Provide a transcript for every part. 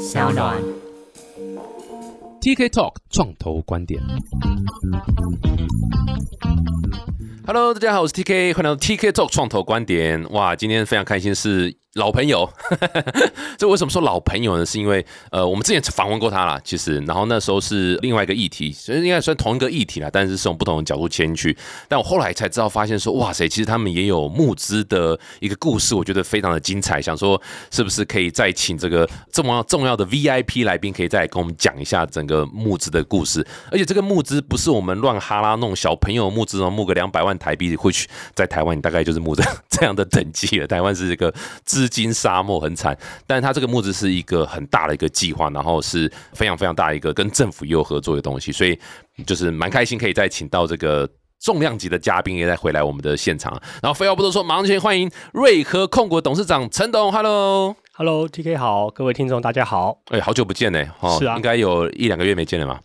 小暖 TK Talk 创投观点。Hello， 大家好，我是 TK， 欢迎来到 TK Talk 创投观点。哇，今天非常开心，是老朋友。这为什么说老朋友呢？是因为我们之前访问过他啦，其实，然后那时候是另外一个议题，其实应该算同一个议题啦，但是从不同的角度切进去。但我后来才知道，发现说，哇塞，其实他们也有募资的一个故事，我觉得非常的精彩。想说，是不是可以再请这个这么重要的 VIP 来宾，可以再来跟我们讲一下整个募资的故事？而且这个募资不是我们乱哈拉弄小朋友募资，募个200万台币，或许在台湾你大概就是募这样的等级了。台湾是一个资金沙漠，很惨。但是它这个募资是一个很大的一个计划，然后是非常非常大一个跟政府也有合作的东西，所以就是蛮开心可以再请到这个重量级的嘉宾也再回来我们的现场。然后废话不多说，马上先欢迎瑞和控股董事长陈董。 Hello，TK 好，各位听众大家好。好久不见呢，是啊，应该有1-2个月没见了嘛。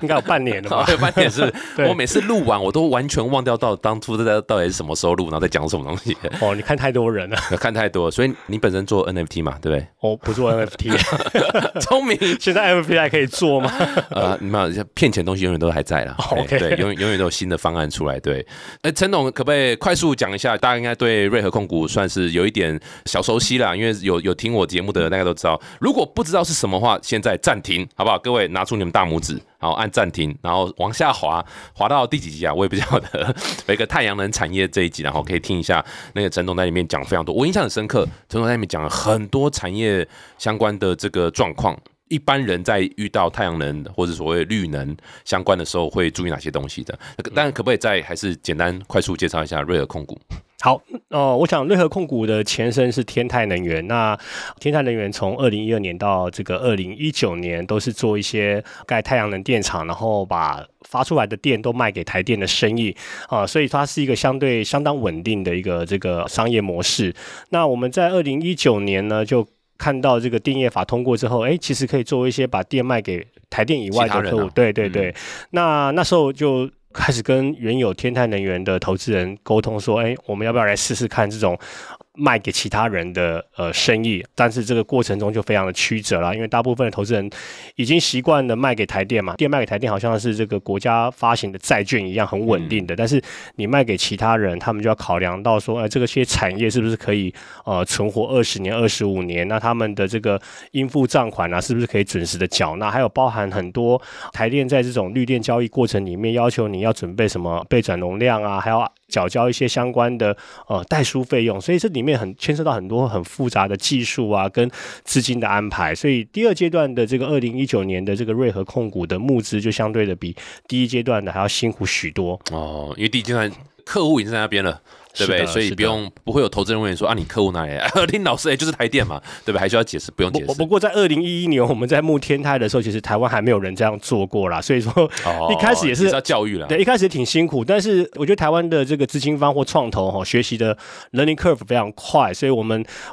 应该有半年了吧？有半年是。我每次录完我都完全忘掉到当初到底是什么时候录，然后在讲什么东西。你看太多人了，看太多，所以你本身做 NFT 嘛，对不对？我不做 NFT， 聪明。现在 NFT 还可以做吗？你们骗钱东西永远都还在啦。OK， 对，永远都有新的方案出来。对，陈董可不可以快速讲一下？大家应该对瑞和控股算是有一点小熟悉啦，因为有听我节目的大家都知道。如果不知道是什么话，现在暂停，好不好？各位拿出你们大拇指。然后按暂停，然后往下滑到第几集啊？我也不晓得。有一个太阳能产业这一集，然后可以听一下那个陈董在里面讲非常多，我印象很深刻。陈董在里面讲了很多产业相关的这个状况，一般人在遇到太阳能或者所谓绿能相关的时候会注意哪些东西的？但可不可以再还是简单快速介绍一下瑞和控股？好，我想瑞和控股的前身是天泰能源。那天泰能源从2012年到这个2019年，都是做一些盖太阳能电厂，然后把发出来的电都卖给台电的生意啊，所以它是一个相当稳定的一个这个商业模式。那我们在2019年呢，就看到这个电业法通过之后，其实可以做一些把电卖给台电以外的客户。对，那时候就开始跟原有天泰能源的投资人沟通说，我们要不要来试试看这种卖给其他人的生意？但是这个过程中就非常的曲折啦，因为大部分的投资人已经习惯了卖给台电嘛，电卖给台电好像是这个国家发行的债券一样很稳定的，但是你卖给其他人，他们就要考量到说，这些产业是不是可以存活20年、25年？那他们的这个应付账款啊，是不是可以准时的缴纳？还有包含很多台电在这种绿电交易过程里面要求你要准备什么备转容量啊，还要缴交一些相关的代书费用，所以这里面牵涉到很多很复杂的技术啊，跟资金的安排。所以第二阶段的这个2019年的这个瑞和控股的募资，就相对的比第一阶段的还要辛苦许多。因为第一阶段客户已经在那边了，对不对？所以不会有投资人问你说啊，你客户哪里来？林老师就是台电嘛，对不对？还需要解释？不用解释。不过在2011年我们在募天泰的时候，其实台湾还没有人这样做过啦，所以说一开始也是要教育啦。对，一开始也挺辛苦，但是我觉得台湾的这个资金方或创投学习的 learning curve 非常快，所以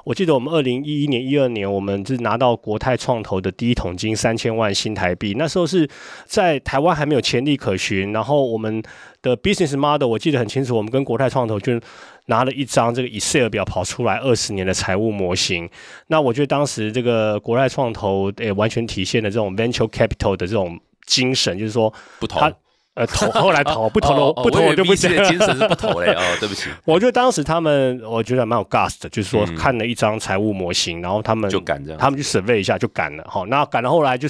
我记得我们2011年、2012年我们是拿到国泰创投的第一桶金3000万新台币，那时候是在台湾还没有前例可循，然后我们的 business model 我记得很清楚，我们跟国泰创投就拿了一张这个 Excel 表跑出来20年的财务模型。那我觉得当时这个国泰创投完全体现了这种 venture capital 的这种精神，就是说不投后来投不投了，不投我就不讲了。我以为 BC 的精神是不投嘞，对不起。我觉得当时他们，我觉得蛮有 guts 的，就是说看了一张财务模型，然后他们就敢这样，他们去 survey 一下就敢了。好，那敢了后来这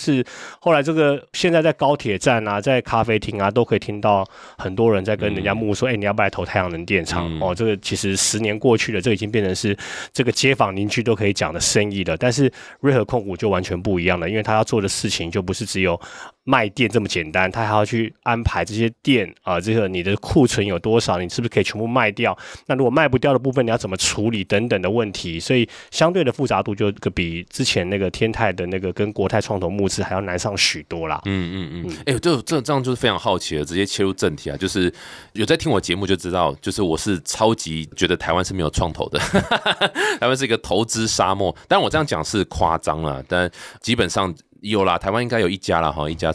个现在在高铁站啊，在咖啡厅啊，都可以听到很多人在跟人家募说，你要不要投太阳能电厂？这个其实10年过去了，这个已经变成是这个街坊邻居都可以讲的生意了。但是瑞和控股就完全不一样了，因为他要做的事情就不是只有卖电这么简单，他还要去安排这些电这个你的库存有多少，你是不是可以全部卖掉？那如果卖不掉的部分，你要怎么处理等等的问题？所以相对的复杂度就比之前那个天泰的那个跟国泰创投募资还要难上许多啦。这样就是非常好奇了，直接切入正题啊，就是有在听我节目就知道，就是我是超级觉得台湾是没有创投的，台湾是一个投资沙漠。但我这样讲是夸张了，但基本上。有啦，台湾应该有一家啦，一家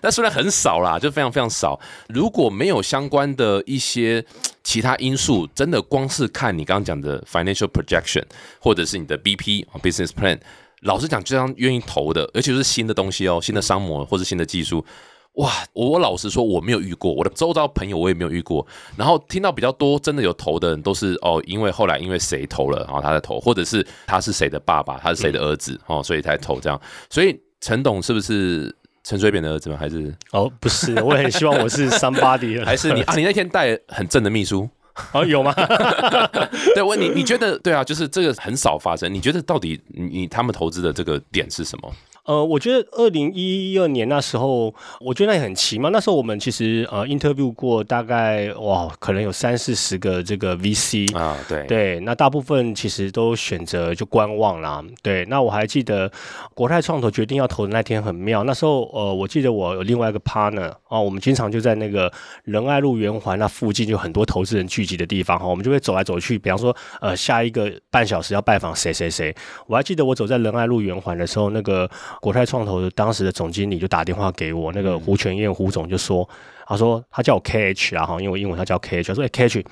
但虽然很少啦，就非常非常少。如果没有相关的一些其他因素，真的光是看你刚刚讲的 financial projection， 或者是你的 BP business plan，老实讲，就像愿意投的，而且是新的东西哦，新的商模或是新的技术，哇，我老实说我没有遇过，我的周遭朋友我也没有遇过。然后听到比较多真的有投的人都是哦，因为后来因为谁投了，然后他在投，或者是他是谁的爸爸，他是谁的儿子、哦、所以才投这样。所以陈董是不是？陈水扁的儿子吗？还是哦，不是，我很希望我是 somebody 还是你啊？你那天带很正的秘书哦，有吗？对，我你觉得对啊，就是这个很少发生。你觉得到底你他们投资的这个点是什么？我觉得2012年那时候，我觉得那也很奇妙。那时候我们其实interview 过大概哇，可能有30-40个这个 VC 啊，对对，那大部分其实都选择就观望啦。对，那我还记得国泰创投决定要投的那天很妙。那时候我记得我有另外一个 partner 啊、我们经常就在那个仁爱路圆环那附近，就很多投资人聚集的地方哈、我们就会走来走去。比方说下一个半小时要拜访谁谁谁。我还记得我走在仁爱路圆环的时候，那个国泰创投的当时的总经理就打电话给我，那个胡全燕胡总就说，他说他叫我 KH 啊，因为我英文他叫 KH， 他说、欸、KH，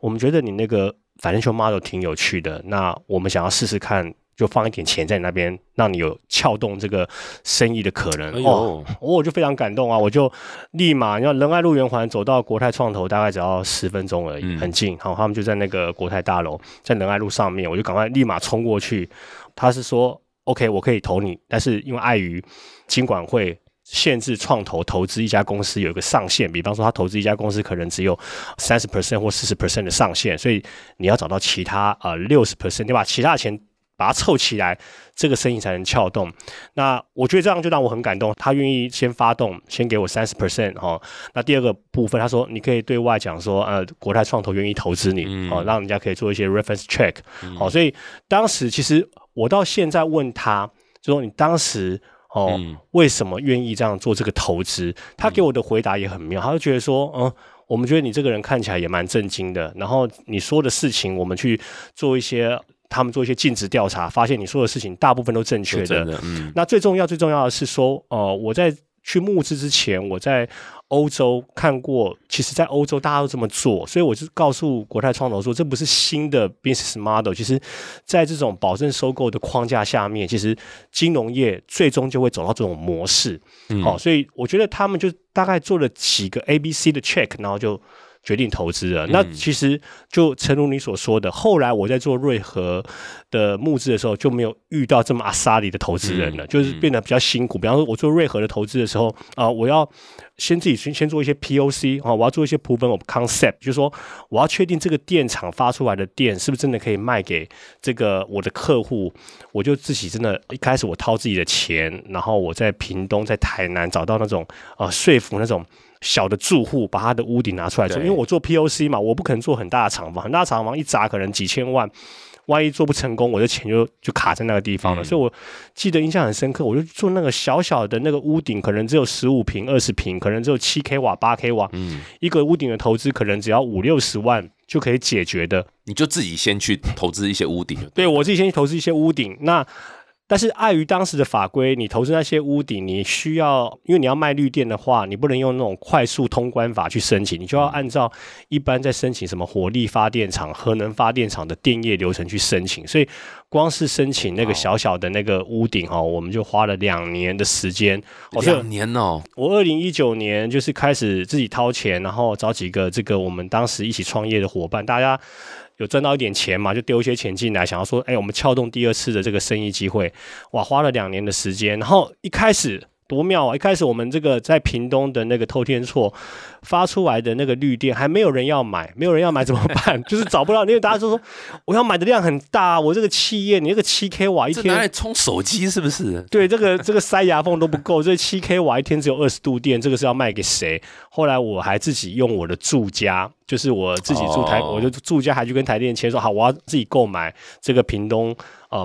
我们觉得你那个 financial model 挺有趣的，那我们想要试试看，就放一点钱在你那边，让你有撬动这个生意的可能。哎、哦，我就非常感动啊！我就立马，你看仁爱路圆环走到国泰创投，大概只要10分钟而已，很近。好、他们就在那个国泰大楼，在仁爱路上面，我就赶快立马冲过去。他是说。OK， 我可以投你，但是因为碍于金管会限制创投投资一家公司有一个上限，比方说他投资一家公司可能只有 30% 或 40% 的上限，所以你要找到其他60%，你把其他的钱把它凑起来，这个生意才能撬动。那我觉得这样就让我很感动，他愿意先发动，先给我 30%、哦、那第二个部分他说你可以对外讲说国泰创投愿意投资你、让人家可以做一些 reference check、所以当时其实我到现在问他，就说你当时为什么愿意这样做这个投资？他给我的回答也很妙，他就觉得说，我们觉得你这个人看起来也蛮正经的，然后你说的事情，我们去做一些，他们做一些尽职调查，发现你说的事情大部分都正确的。那最重要的是说，我在去募资之前，我在欧洲看过，其实在欧洲大家都这么做，所以我就告诉国泰创投说，这不是新的 business model， 其实在这种保证收购的框架下面，其实金融业最终就会走到这种模式、所以我觉得他们就大概做了几个 ABC 的 check， 然后就决定投资了。那其实就诚如你所说的，后来我在做瑞和的募资的时候，就没有遇到这么阿萨里的投资人了，就是变得比较辛苦。比方说我做瑞和的投资的时候我要先自己先做一些 POC、我要做一些 Proof of Concept， 就是说我要确定这个电厂发出来的电是不是真的可以卖给这个我的客户。我就自己真的一开始我掏自己的钱，然后我在屏东在台南找到那种说服那种小的住户把他的屋顶拿出来做，因为我做 POC 嘛，我不可能做很大的厂房，很大的厂房一砸可能几千万，万一做不成功，我的钱就卡在那个地方了。所以我记得印象很深刻，我就做那个小小的那个屋顶，可能只有15平、20平，可能只有 7k 瓦 8k 瓦，一个屋顶的投资可能只要50-60万就可以解决的。你就自己先去投资一些屋顶。对，我自己先去投资一些屋顶。那但是碍于当时的法规，你投资那些屋顶，你需要，因为你要卖绿电的话，你不能用那种快速通关法去申请，你就要按照一般在申请什么火力发电厂、核能发电厂的电业流程去申请。所以光是申请那个小小的那个屋顶我们就花了2年的时间。2年哦！我2019年就是开始自己掏钱，然后找几个这个我们当时一起创业的伙伴，大家有赚到一点钱嘛，就丢一些钱进来，想要说我们撬动第二次的这个生意机会。哇，花了2年的时间。然后一开始多妙啊，一开始我们这个在屏东的那个透天厝发出来的那个绿电还没有人要买，没有人要买怎么办？就是找不到，因为大家都说我要买的量很大，我这个企业你那个 7K 瓦一天，这拿来充手机是不是？对，这个塞牙缝都不够，这 7K 瓦一天只有20度电，这个是要卖给谁？后来我还自己用我的住家，就是我自己住台，我就住家还去跟台电签说好，我要自己购买这个屏东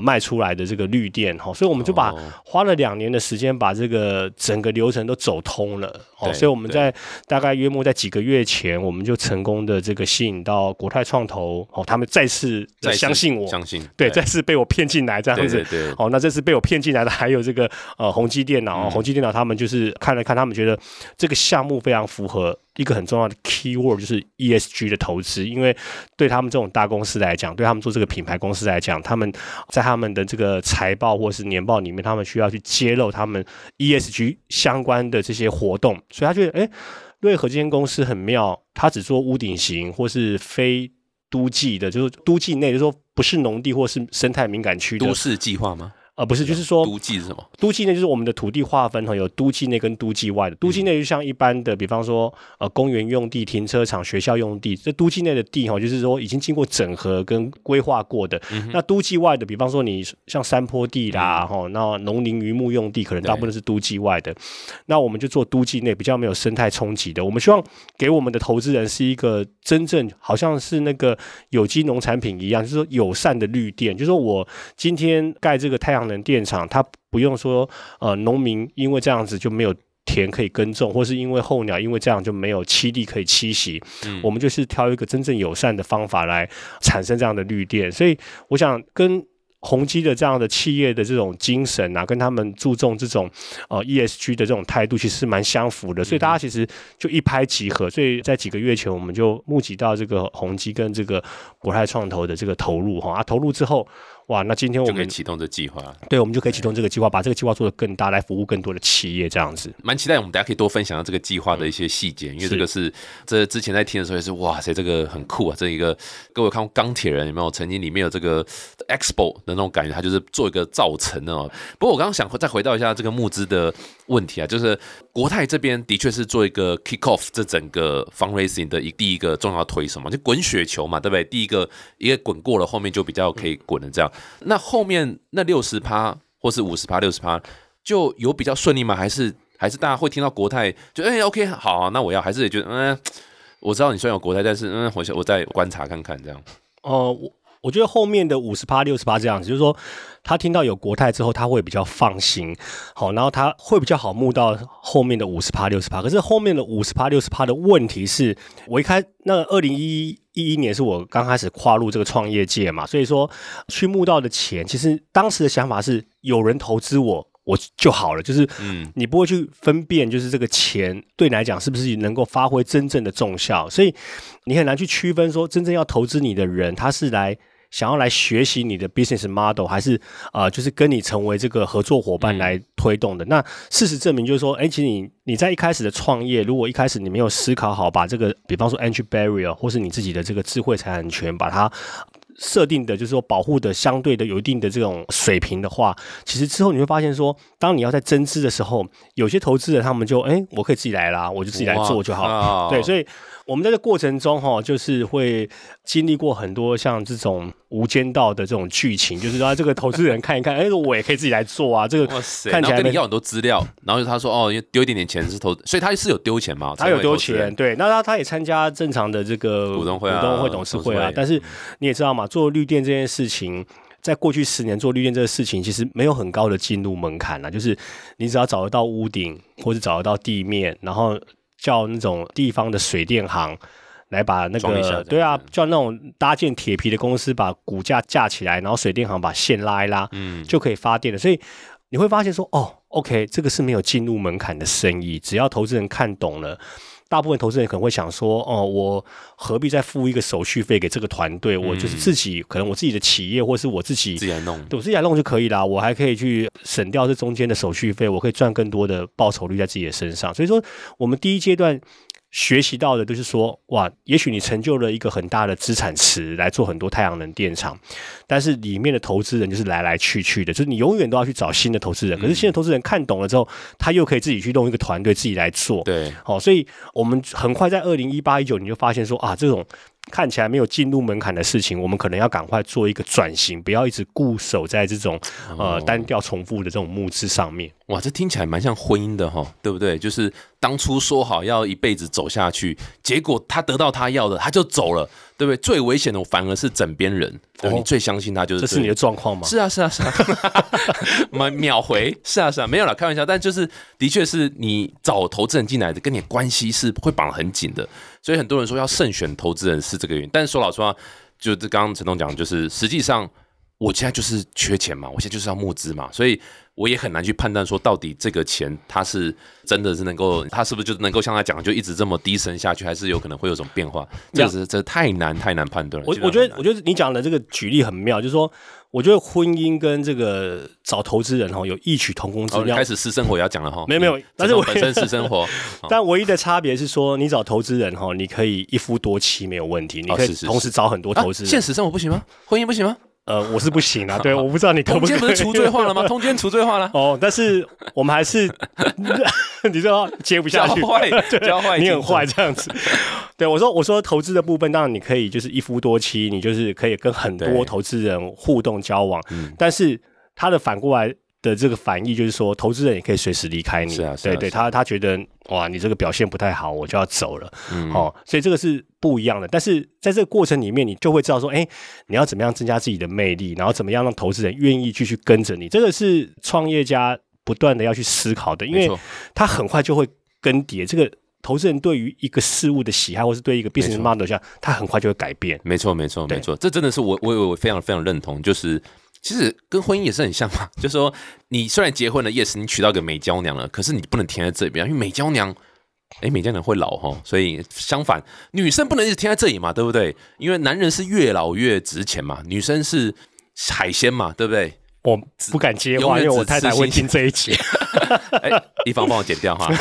卖出来的这个绿电所以我们就把花了2年的时间把这个整个流程都走通了所以我们在大概约莫在几个月前，我们就成功的这个吸引到国泰创投他们再次相信我，对，再次被我骗进来这样子。对对对那这次被我骗进来的还有这个宏碁电脑他们就是看了看，他们觉得这个项目非常符合一个很重要的 keyword 就是 ESG 的投资，因为对他们这种大公司来讲，对他们做这个品牌公司来讲，他们在他们的这个财报或是年报里面，他们需要去揭露他们 ESG 相关的这些活动，所以他觉得瑞和这间公司很妙，他只做屋顶型或是非都计的，就是都计内，就是说不是农地或是生态敏感区的都市计划吗？不是，就是说都计是什么？都计内就是我们的土地划分有都计内跟都计外的。都计内就像一般的，比方说公园用地、停车场、学校用地，这都计内的地就是说已经经过整合跟规划过的。那都计外的，比方说你像山坡地啦，那农林渔牧用地可能大部分是都计外的。那我们就做都计内比较没有生态冲击的。我们希望给我们的投资人是一个真正好像是那个有机农产品一样，就是说友善的绿电，就是说我今天盖这个太阳能电厂，它不用说农民因为这样子就没有田可以耕种，或是因为候鸟因为这样就没有栖地可以栖息，我们就是挑一个真正友善的方法来产生这样的绿电。所以我想跟宏基的这样的企业的这种精神啊，跟他们注重这种ESG 的这种态度其实是蛮相符的，所以大家其实就一拍即合。所以在几个月前我们就募集到这个宏基跟这个国泰创投的这个投入投入之后，哇，那今天我们就可以启动这个计划。对，我们就可以启动这个计划，把这个计划做得更大，来服务更多的企业，这样子。蛮期待我们大家可以多分享到这个计划的一些细节，因为这个是这之前在听的时候也是，哇塞，这个很酷啊！这一个各位看过《钢铁人》有没有？曾经里面有这个 Expo 的那种感觉，它就是做一个造成哦。不过我刚刚想再回到一下这个募资的问题啊，就是国泰这边的确是做一个 kick off 这整个 fundraising 的第一个重要推手嘛，就滚雪球嘛，对不对？第一个一个滚过了，后面就比较可以滚了这样。那后面那 60% 或是 50% 60% 就有比较顺利吗？还是大家会听到国泰就OK 好啊，那我要还是也觉得我知道你虽然有国泰，但是我再观察看看这样。我觉得后面的 50% 60% 这样子，就是说他听到有国泰之后他会比较放心，好，然后他会比较好募到后面的 50% 60%。 可是后面的 50% 60% 的问题是，我一开那2011年是我刚开始跨入这个创业界嘛，所以说去募到的钱，其实当时的想法是有人投资我就好了，就是你不会去分辨就是这个钱对你来讲是不是能够发挥真正的重效，所以你很难去区分说真正要投资你的人他是来想要来学习你的 business model， 还是就是跟你成为这个合作伙伴来推动的。那事实证明就是说其实你在一开始的创业，如果一开始你没有思考好把这个比方说 entry barrier 或是你自己的这个智慧财产权把它设定的就是说保护的相对的有一定的这种水平的话，其实之后你会发现说当你要在增资的时候，有些投资人他们就我可以自己来啦，我就自己来做就好了。对，所以我们在这过程中就是会经历过很多像这种无间道的这种剧情，就是说这个投资人看一看我也可以自己来做啊，这个看起来然后跟你要很多资料，然后他说丢一点点钱是投资，所以他是有丢钱嘛，他有丢钱。对，那他也参加正常的这个股东会啊、董事会啊，但是你也知道嘛，做绿电这件事情，在过去10年做绿电这个事情，其实没有很高的进入门槛啦，就是你只要找得到屋顶，或是找得到地面，然后叫那种地方的水电行来把那个，对啊，叫那种搭建铁皮的公司把骨架架起来，然后水电行把线拉一拉，就可以发电了。所以你会发现说，OK， 这个是没有进入门槛的生意，只要投资人看懂了。大部分投资人可能会想说我何必再付一个手续费给这个团队，我就是自己可能我自己的企业，或是我自己来弄，对，我自己来弄就可以啦，我还可以去省掉这中间的手续费，我可以赚更多的报酬率在自己的身上。所以说我们第一阶段学习到的就是说，哇，也许你成就了一个很大的资产池来做很多太阳能电厂，但是里面的投资人就是来来去去的，就是你永远都要去找新的投资人。可是新的投资人看懂了之后，他又可以自己去弄一个团队自己来做。对，所以我们很快在2018-19你就发现说啊，这种看起来没有进入门槛的事情，我们可能要赶快做一个转型，不要一直固守在这种单调重复的这种募资上面。哇，这听起来蛮像婚姻的对不对？就是当初说好要一辈子走下去，结果他得到他要的，他就走了，对不对？最危险的反而是枕边人，对，你最相信他就是这是你的状况吗？是啊，是啊，是啊，秒回，是啊，是啊，没有啦，开玩笑。但就是的确是你找投资人进来的，跟你的关系是会绑很紧的，所以很多人说要慎选投资人是这个原因。但是说老实话，就刚刚陈董讲，就是实际上我现在就是缺钱嘛，我现在就是要募资嘛，所以我也很难去判断说到底这个钱它是真的是能够，它是不是就能够像他讲的就一直这么低升下去，还是有可能会有种变化，这太难判断了。我觉得你讲的这个举例很妙，就是说我觉得婚姻跟这个找投资人有异曲同工之妙。开始私生活也要讲了没有，但是我本身私生活但唯一的差别是说你找投资人你可以一夫多妻没有问题，你可以同时找很多投资人。现实生活不行吗？婚姻不行吗？我是不行啊，对，我不知道你可不可以。通奸不是除罪化了吗？通奸除罪化了。哦，但是我们还是，你知道接不下去，教坏，你很坏这样子。对，我说投资的部分，当然你可以就是一夫多妻，你就是可以跟很多投资人互动交往，但是他的反过来的这个反义就是说，投资人也可以随时离开你。对，他觉得哇，你这个表现不太好，我就要走了。所以这个是不一样的。但是在这个过程里面，你就会知道说，你要怎么样增加自己的魅力，然后怎么样让投资人愿意继续跟着你。这个是创业家不断的要去思考的，因为他很快就会更迭这个。投资人对于一个事物的喜爱，或是对一个 business model 下，他很快就会改变。没错，这真的是我非常非常认同，就是其实跟婚姻也是很像嘛，就是说你虽然结婚了 ，yes， 你娶到个美娇娘了，可是你不能停在这边，因为美娇娘。美娇娘会老齁，所以相反女生不能一直停在这里嘛，对不对？因为男人是越老越值钱嘛，女生是海鲜嘛，对不对？我不敢接话，因为我太太会听这一集。一方帮我剪掉哈，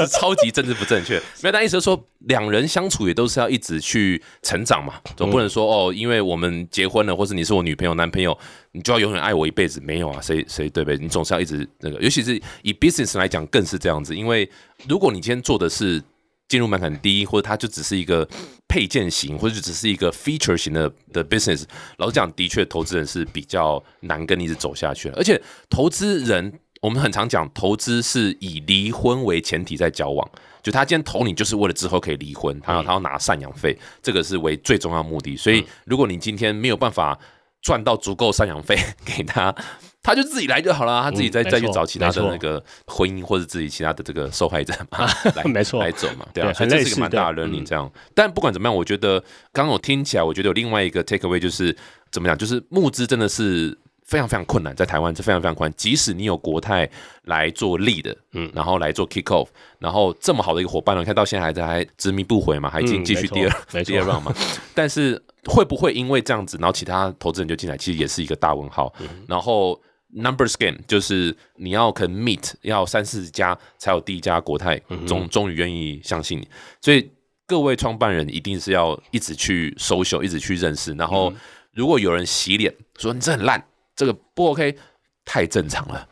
是超级政治不正确。没有，但意思就是说，两人相处也都是要一直去成长嘛，总不能说因为我们结婚了，或是你是我女朋友、男朋友，你就要永远爱我一辈子？没有啊，谁对不对？你总是要一直那个，尤其是以 business 来讲，更是这样子。因为如果你今天做的是进入门槛低，或者它就只是一个配件型，或者就只是一个 feature 型的 business， 老实讲，的确投资人是比较难跟你一直走下去了。而且投资人，我们很常讲，投资是以离婚为前提在交往，就他今天投你就是为了之后可以离婚，他要拿赡养费，这个是为最重要的目的。所以如果你今天没有办法赚到足够赡养费给他，他就自己来就好了，他自己再去找其他的那个婚姻或者自己其他的这个受害者嘛，没错，来走嘛，对啊，所以这是一个蛮大的 learning 这样。但不管怎么样，我觉得刚刚我听起来，我觉得有另外一个 takeaway 就是怎么讲，就是募资真的是非常非常困难，在台湾是非常非常困难，即使你有国泰来做 lead， 然后来做 kick off， 然后这么好的一个伙伴了，你看到现在还执迷不悔嘛，还继续第二 round 嘛，但是会不会因为这样子，然后其他投资人就进来，其实也是一个大问号，然后。Numbers game 就是你要可能 meet 要30-40家才有第一家国泰终于愿意相信你，所以各位创办人一定是要一直去 social， 一直去认识，然后如果有人洗脸说你这很烂，这个不 OK， 太正常了，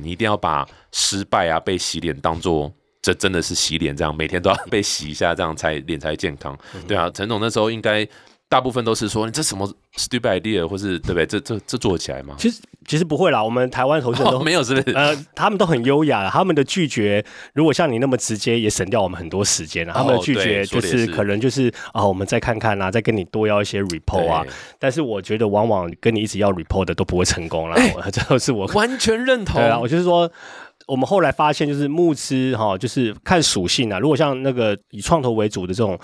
你一定要把失败啊被洗脸当作这真的是洗脸，这样每天都要被洗一下，这样才脸才健康，对啊，陈总那时候应该。大部分都是说你这什么 stupid idea， 或是对不对？这做起来吗？其实不会啦，我们台湾投资人都没有，是不是？他们都很优雅，他们的拒绝如果像你那么直接，也省掉我们很多时间了。他们的拒绝就是可能就是我们再看看啦，再跟你多要一些 report 啊。但是我觉得往往跟你一直要 report 的都不会成功啦。这都是我完全认同。对啊，我就是说。我们后来发现，就是募资就是看属性啊。如果像那个以创投为主的这种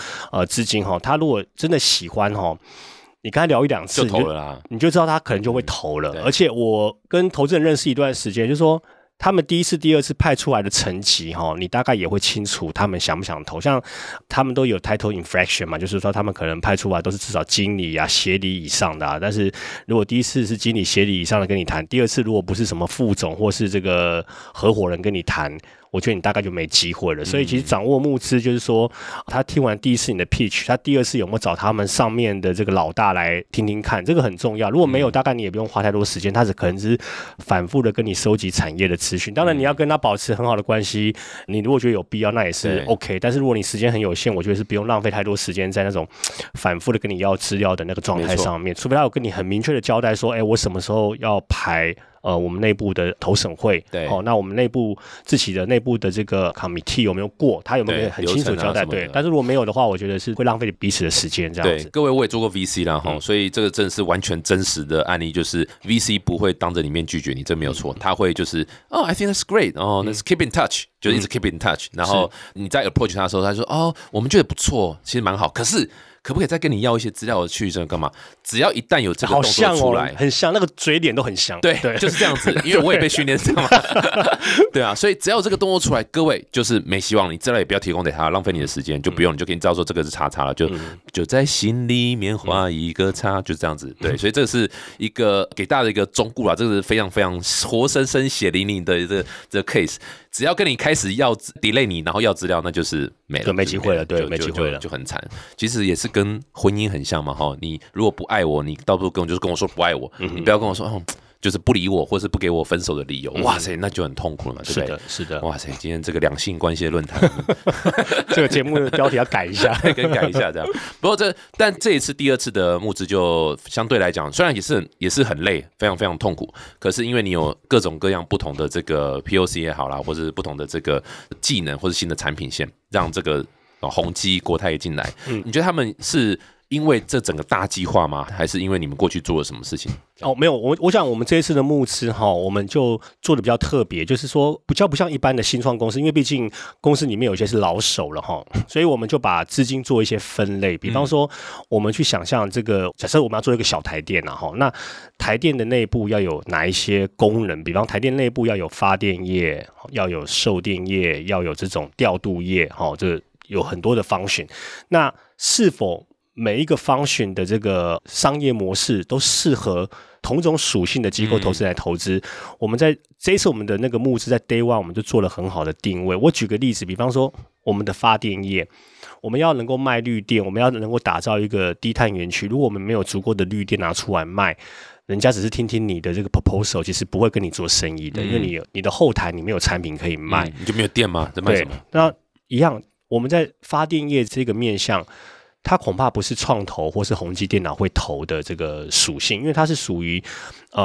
资金他如果真的喜欢你跟他聊一两次就投了啦，你就知道他可能就会投了。而且我跟投资人认识一段时间，就是说他们第一次、第二次派出来的成绩你大概也会清楚他们想不想投。像他们都有 title inflection 嘛，就是说他们可能派出来都是至少经理啊、协理以上的啊。但是如果第一次是经理、协理以上的跟你谈，第二次如果不是什么副总或是这个合伙人跟你谈，我觉得你大概就没机会了。所以其实掌握募资就是说，他听完第一次你的 pitch， 他第二次有没有找他们上面的这个老大来听听看，这个很重要。如果没有，大概你也不用花太多时间，他可能是反复的跟你收集产业的资讯。当然你要跟他保持很好的关系，你如果觉得有必要那也是 OK， 但是如果你时间很有限，我觉得是不用浪费太多时间在那种反复的跟你要资料的那个状态上面，除非他有跟你很明确的交代说我什么时候要排我们内部的投审会，那我们内部自己的内部的这个 committee 有没有过，他有没有很清楚交代，对，但是如果没有的话，我觉得是会浪费彼此的时间这样子。对，各位我也做过 VC 啦，所以这个真的是完全真实的案例，就是 VC 不会当着里面拒绝你，这没有错，他会就是I think that's great， let's keep in touch， 就一直 keep in touch， 然后你在 approach 他的时候，他说我们觉得不错，其实蛮好，可是可不可以再跟你要一些资料去这干嘛？只要一旦有这个动作出来，好像哦，很像那个嘴脸都很像，对，对就是这样子，因为我也被训练这样嘛，对啊，所以只要有这个动作出来，各位就是没希望，你资料也不要提供给他，浪费你的时间，就不用，你就可以知道说这个是叉叉了，就在心里面画一个叉，就这样子，对，所以这是一个给大家的一个忠告啦，这是非常非常活生生血淋淋的这个 case， 只要跟你开始要 delay 你，然后要资料，那就是没了，没机会了，对，没机会了，就很惨。其实也是跟婚姻很像嘛，哈，你如果不爱我，你倒不如跟我说不爱我，你不要跟我说哦。就是不理我，或是不给我分手的理由，哇塞，那就很痛苦了嘛，对不对？是的，是的。哇塞，今天这个两性关系的论坛，这个节目的标题要改一下，改一下这样。不过但这一次第二次的募资就相对来讲，虽然也是很累，非常非常痛苦，可是因为你有各种各样不同的这个 POC 也好啦，或是不同的这个技能，或是新的产品线，让这个宏基、国泰也进来，你觉得他们是？因为这整个大计划吗？还是因为你们过去做了什么事情？哦，没有，我想我们这一次的募资哈，我们就做的比较特别，就是说比较不像一般的新创公司，因为毕竟公司里面有些是老手了哈，所以我们就把资金做一些分类，比方说我们去想象这个，假设我们要做一个小台电啊哈，那台电的内部要有哪一些功能？比方台电内部要有发电业，要有售电业，要有这种调度业哈，这有很多的 function， 那是否？每一个 function 的这个商业模式都适合同种属性的机构投资人来投资。我们在这一次我们的那个募资在 Day One 我们就做了很好的定位。我举个例子，比方说我们的发电业，我们要能够卖绿电，我们要能够打造一个低碳园区。如果我们没有足够的绿电拿出来卖，人家只是听听你的这个 proposal， 其实不会跟你做生意的，因为你的后台你没有产品可以卖，你就没有电嘛，在卖什么？那一样，我们在发电业这个面向。它恐怕不是创投或是宏基电脑会投的这个属性，因为它是属于，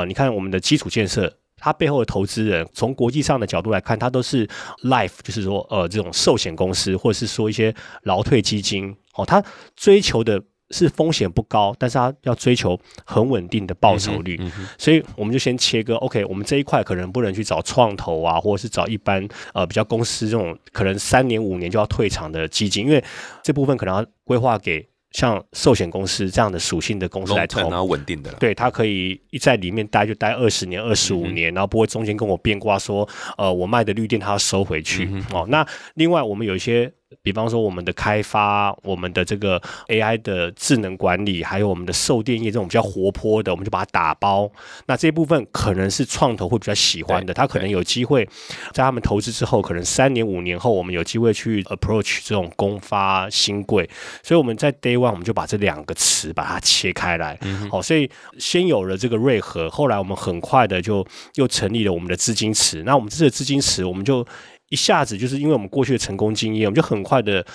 你看我们的基础建设，它背后的投资人从国际上的角度来看，它都是 life， 就是说这种寿险公司或者是说一些劳退基金，哦，它追求的是风险不高，但是它要追求很稳定的报酬率，所以我们就先切割 OK， 我们这一块可能不能去找创投啊，或者是找一般比较公司这种可能3年5年就要退场的基金，因为这部分可能要规划给像寿险公司这样的属性的公司来投，然后稳定的，对，它可以一在里面待就待20年、25年，然后不会中间跟我变卦说，我卖的绿电它要收回去，哦。那另外我们有一些，比方说我们的开发、我们的这个 AI 的智能管理，还有我们的售电业这种比较活泼的，我们就把它打包。那这部分可能是创投会比较喜欢的，它可能有机会在他们投资之后，可能3年5年后，我们有机会去 approach 这种公发新贵。所以我们在 Day One。我们就把这两个词把它切开来，好，所以先有了这个瑞和，后来我们很快的就又成立了我们的资金池。那我们这次的资金池，我们就一下子就是因为我们过去的成功经验，我们就很快的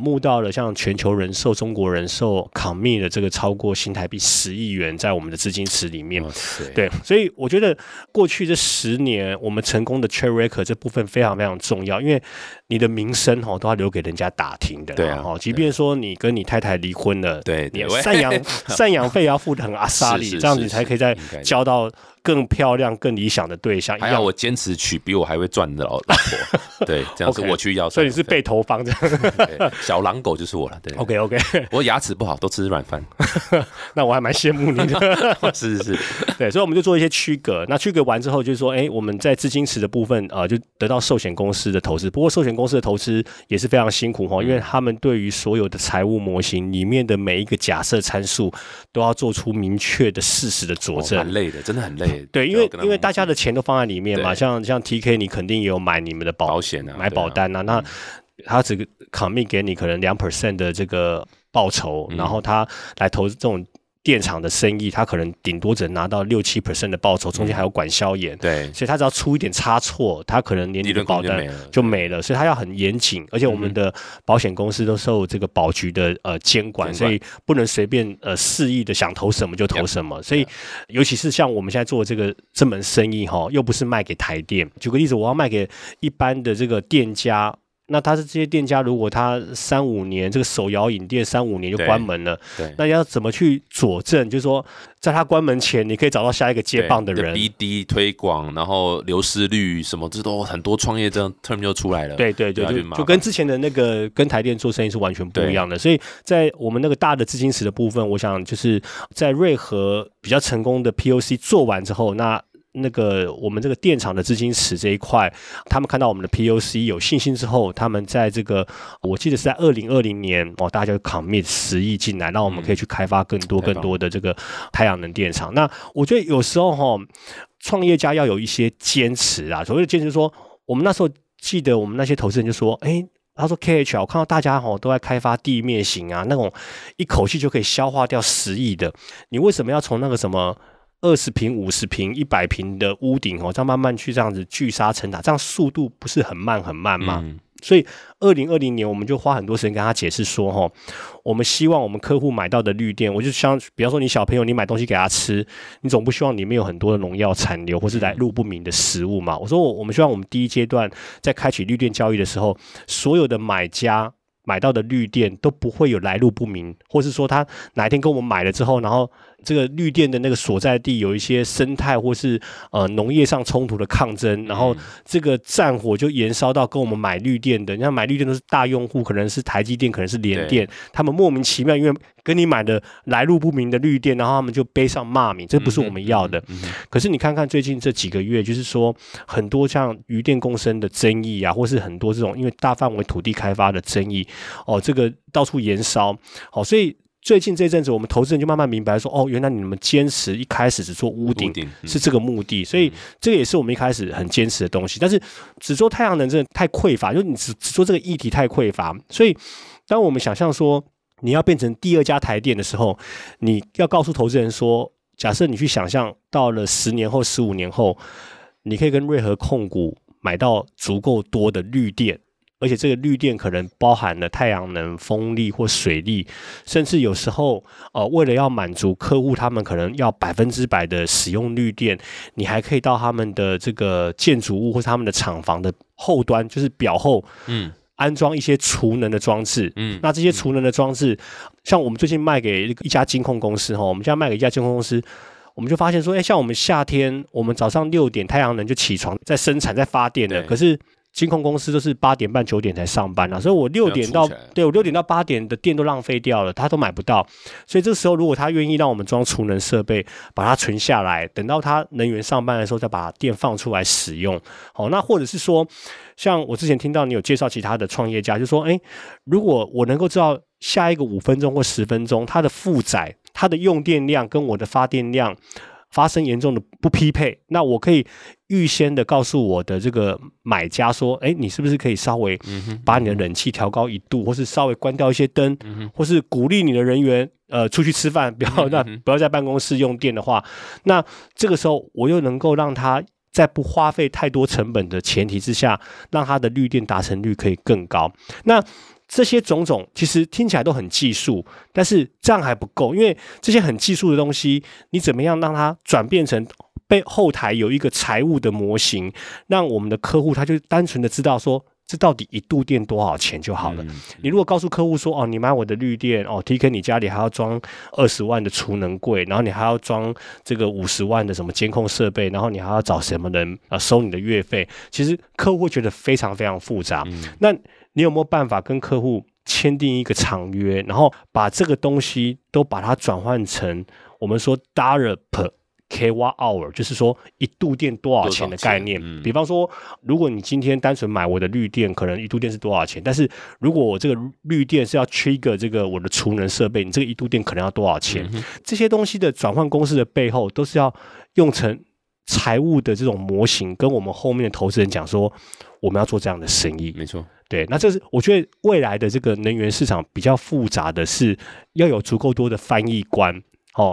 募到了像全球人寿、中国人寿、commit 的这个超过新台币10亿元在我们的资金池里面。对，所以我觉得过去这10年我们成功的 track record 这部分非常非常重要，因为你的名声哦都要留给人家打听的。对啊，即便说你跟你太太离婚了，对，你赡养费也要付得很阿萨利，这样子才可以再交到更漂亮、更理想的对象。还要我坚持娶比我还会赚的老婆。对，这样子我去要，所以你是被投放这样，小狼狗就是我了。对 ，OK， 我牙齿不好，都吃软饭，那我还蛮羡慕你的。是，对，所以我们就做一些区隔。那区隔完之后，就是说，我们在资金池的部分，就得到寿险公司的投资。不过寿险公司的投资也是非常辛苦哈，因为他们对于所有的财务模型里面的每一个假设参数，都要做出明确的事实的佐证，很累的，真的很累。对，因为大家的钱都放在里面嘛，像 TK， 你肯定也有买你们的保险啊，买保单啊，那他只commit给你可能2% 的这个报酬，然后他来投这种电厂的生意，他可能顶多只能拿到6-7% 的报酬，中间还有管销延，对，所以他只要出一点差错，他可能连你的保单就没了，所以他要很严谨，而且我们的保险公司都受这个保局的监管，所以不能随便肆意的想投什么就投什么，所以尤其是像我们现在做这门生意哈，又不是卖给台电，举个例子，我要卖给一般的这个店家。那他是这些店家，如果他3-5年这个手摇饮店3-5年就关门了，那要怎么去佐证？就是说，在他关门前，你可以找到下一个接棒的人。BD 推广，然后流失率什么，这都很多创业这样 term 就出来了。对对对，就跟之前的那个跟台电做生意是完全不一样的。所以在我们那个大的资金池的部分，我想就是在瑞和比较成功的 POC 做完之后，那个我们这个电厂的资金池这一块，他们看到我们的 POC 有信心之后，他们在这个我记得是在2020年哦，大家就 commit 10亿进来，让我们可以去开发更多的这个太阳能电厂。那我觉得有时候创业家要有一些坚持啊，所谓的坚持说，我们那时候记得我们那些投资人就说，哎。他说 KH 我看到大家都在开发地面型啊，那种一口气就可以消化掉10亿的，你为什么要从那个什么20平、50平、100平的屋顶这样慢慢去这样子聚沙成塔，这样速度不是很慢吗？所以2020年我们就花很多时间跟他解释说我们希望我们客户买到的绿电，我就像比方说你小朋友你买东西给他吃，你总不希望里面有很多的农药残留或是来路不明的食物嘛。我说我们希望我们第一阶段在开启绿电交易的时候，所有的买家买到的绿电都不会有来路不明，或是说他哪一天跟我们买了之后，然后这个绿电的那个所在地有一些生态或是农业上冲突的抗争，然后这个战火就延烧到跟我们买绿电的，你看买绿电都是大用户，可能是台积电，可能是联电，他们莫名其妙因为跟你买的来路不明的绿电，然后他们就背上骂名，这不是我们要的。可是你看看最近这几个月，就是说很多像渔电共生的争议啊，或是很多这种因为大范围土地开发的争议这个到处延烧所以最近这阵子我们投资人就慢慢明白说原来你们坚持一开始只做屋顶是这个目的，所以这个也是我们一开始很坚持的东西。但是只做太阳能真的太匮乏，就是你只做这个议题太匮乏，所以当我们想象说你要变成第二家台电的时候，你要告诉投资人说，假设你去想象到了10年后15年后，你可以跟瑞和控股买到足够多的绿电，而且这个绿电可能包含了太阳能、风力或水力，甚至有时候为了要满足客户他们可能要100%的使用绿电，你还可以到他们的这个建筑物或是他们的厂房的后端，就是表后安装一些储能的装置那这些储能的装置像我们最近卖给一家金控公司我们现在卖给一家金控公司，我们就发现说像我们夏天我们早上6点太阳能就起床在生产在发电了，可是金控公司都是8点半9点才上班所以我6点到8点的电都浪费掉了，他都买不到。所以这时候如果他愿意让我们装储能设备，把它存下来，等到他能源上班的时候再把电放出来使用。那或者是说像我之前听到你有介绍其他的创业家就说如果我能够知道下一个5分钟或10分钟他的负载他的用电量跟我的发电量发生严重的不匹配，那我可以预先的告诉我的这个买家说你是不是可以稍微把你的冷气调高1度，或是稍微关掉一些灯或是鼓励你的人员出去吃饭，不要在办公室用电的话，那这个时候我又能够让他在不花费太多成本的前提之下，让他的绿电达成率可以更高。那这些种种其实听起来都很技术，但是这样还不够，因为这些很技术的东西你怎么样让它转变成被后台有一个财务的模型，让我们的客户他就单纯的知道说这到底1度电多少钱就好了。你如果告诉客户说你买我的绿电TK 你家里还要装20万的储能柜，然后你还要装这个50万的什么监控设备，然后你还要找什么人收你的月费，其实客户会觉得非常非常复杂那你有没有办法跟客户签订一个长约，然后把这个东西都把它转换成我们说 dollar per kilowatt hour， 就是说1度电多少钱的概念比方说如果你今天单纯买我的绿电，可能1度电是多少钱，但是如果我这个绿电是要 trigger 这个我的储能设备，你这个1度电可能要多少钱这些东西的转换公式的背后都是要用成财务的这种模型，跟我们后面的投资人讲说我们要做这样的生意。没错，对，那这是我觉得未来的这个能源市场比较复杂的是要有足够多的翻译官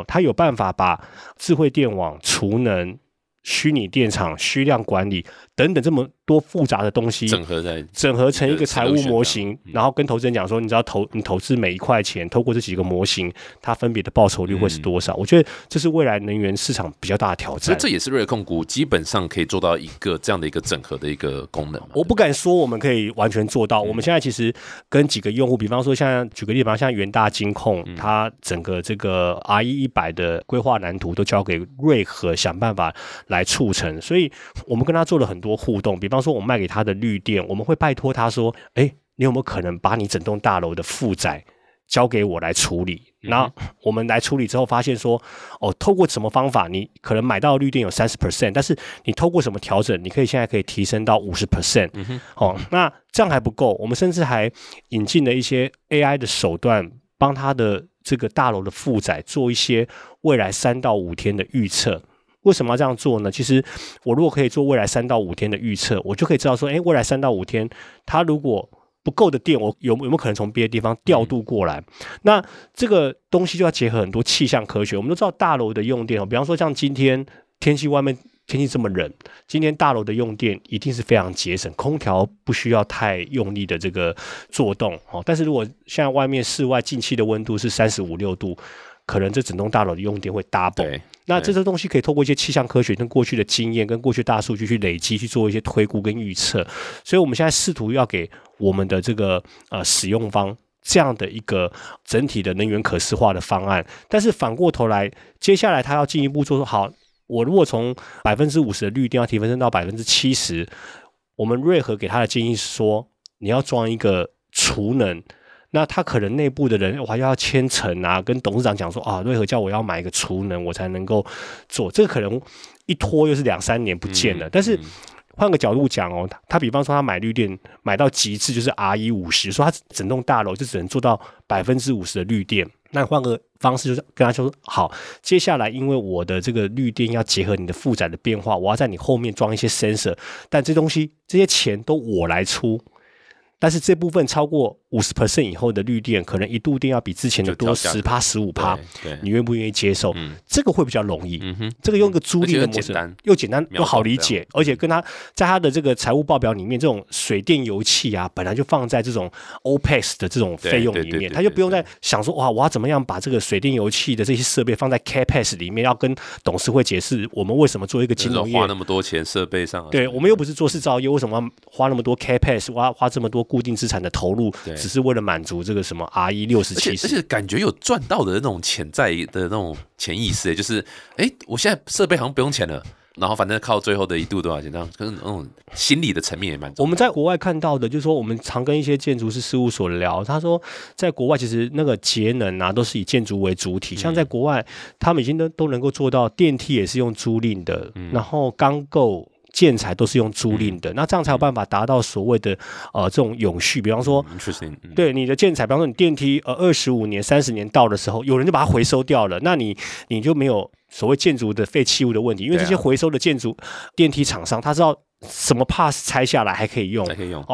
他有办法把智慧电网、储能、虚拟电厂、虚量管理等等这么多复杂的东西整合成一个财务模型，然后跟投资人讲说，你知道你投资每一块钱，透过这几个模型，它分别的报酬率会是多少？我觉得这是未来能源市场比较大的挑战。这也是瑞控股基本上可以做到一个这样的一个整合的一个功能。我不敢说我们可以完全做到。我们现在其实跟几个用户，比方说像举个例子，像元大金控，它整个这个 RE100 的规划蓝图都交给瑞和想办法来促成，所以我们跟他做了很多互动，比方说我们卖给他的绿电，我们会拜托他说，哎，你有没有可能把你整栋大楼的负载交给我来处理？那我们来处理之后发现说，哦，透过什么方法，你可能买到绿电有 30%， 但是你透过什么调整，你可以现在可以提升到 50%、哦，那这样还不够，我们甚至还引进了一些 AI 的手段，帮他的这个大楼的负载做一些未来3到5天的预测。为什么要这样做呢？其实我如果可以做未来3到5天的预测，我就可以知道说，哎，未来3到5天，它如果不够的电，我有没有可能从别的地方调度过来？那这个东西就要结合很多气象科学。我们都知道大楼的用电，比方说像今天天气外面天气这么冷，今天大楼的用电一定是非常节省，空调不需要太用力的这个作动，哦，但是如果现在外面室外进气的温度是35、36度，可能这整栋大楼的用电会 double。 那这些东西可以透过一些气象科学跟过去的经验跟过去大数据去累积，去做一些推估跟预测。所以我们现在试图要给我们的这个使用方这样的一个整体的能源可视化的方案。但是反过头来，接下来他要进一步做说，好，我如果从 50% 的绿电要提升到 70%， 我们瑞和给他的建议是说，你要装一个储能。那他可能内部的人，我还要签呈啊，跟董事长讲说啊，瑞和叫我要买一个储能，我才能够做。这个可能一拖又是2、3年不见了。但是换个角度讲哦，他比方说他买绿电买到极致就是 RE50， 说他整栋大楼就只能做到 50% 的绿电。那换个方式就是跟他说，好，接下来因为我的这个绿电要结合你的负载的变化，我要在你后面装一些 sensor， 但这东西这些钱都我来出。但是这部分超过 50% 以后的绿电，可能一度电要比之前的多 10%、15%， 你愿不愿意接受？这个会比较容易，这个用一个租赁的模式又简单又好理解，而且跟他在他的这个财务报表里面，这种水电油气啊，本来就放在这种 OPEX 的这种费用里面，他就不用再想说哇，我要怎么样把这个水电油气的这些设备放在 CAPEX 里面，要跟董事会解释我们为什么做一个金融业花那么多钱设备上，对我们又不是做制造业，为什么要花那么多 CAPEX， 花这么多固定资产的投入，只是为了满足这个什么 RE6070， 而且感觉有赚到的那种潜在的那种潜意识，就是我现在设备好像不用钱了，然后反正靠最后的一度多少钱，这样可是那种心理的层面也蛮重要的。我们在国外看到的，就是说我们常跟一些建筑师事务所聊，他说在国外其实那个节能啊都是以建筑为主体，像在国外他们已经都能够做到电梯也是用租赁的，然后钢构建材都是用租赁的，那这样才有办法达到所谓的这种永续。比方说，对你的建材，比方说你电梯25年、30年到的时候，有人就把它回收掉了，那你就没有所谓建筑的废弃物的问题，因为这些回收的建筑电梯厂商，他知道什么 pass 拆下来还可以用，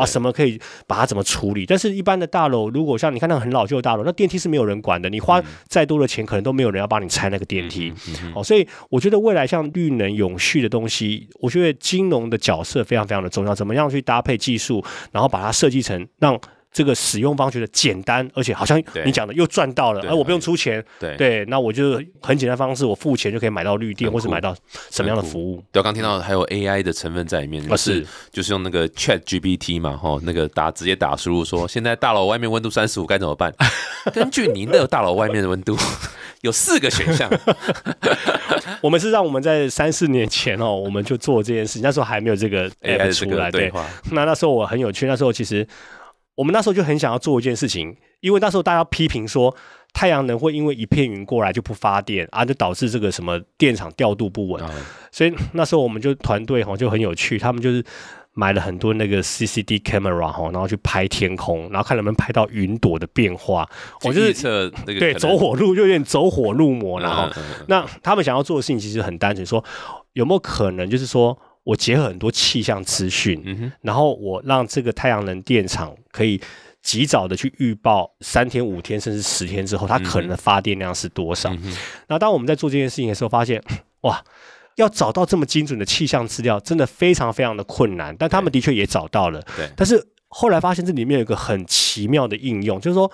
什么可以把它怎么处理。但是一般的大楼，如果像你看那个很老旧的大楼，那电梯是没有人管的，你花再多的钱可能都没有人要帮你拆那个电梯。所以我觉得未来像绿能永续的东西，我觉得金融的角色非常非常的重要，怎么样去搭配技术，然后把它设计成让这个使用方觉得简单，而且好像你讲的又赚到了，而我不用出钱，对，那我就很简单的方式，我付钱就可以买到绿电，或是买到什么样的服务。对，我刚听到还有 AI 的成分在里面，就是用那个 ChatGPT 嘛，那个直接打输入说，现在大楼外面温度35该怎么办？根据您的大楼外面的温度，有4个选项。我们是让我们在3、4年前哦，我们就做这件事，那时候还没有这个 AI 出来，对话。那时候我很有趣，那时候其实。我们那时候就很想要做一件事情，因为那时候大家批评说太阳能会因为一片云过来就不发电啊，就导致这个什么电厂调度不稳，所以那时候我们就团队就很有趣，他们就是买了很多那个 CCD camera 然后去拍天空，然后看能不能拍到云朵的变化。我就是预测那个对走火入就有点走火入魔，然后那他们想要做的事情其实很单纯，说有没有可能就是说。我结合很多气象资讯，然后我让这个太阳能电厂可以及早的去预报3天、5天甚至10天之后它可能的发电量是多少。那当我们在做这件事情的时候发现，哇，要找到这么精准的气象资料真的非常非常的困难，但他们的确也找到了。对，但是后来发现这里面有一个很奇妙的应用，就是说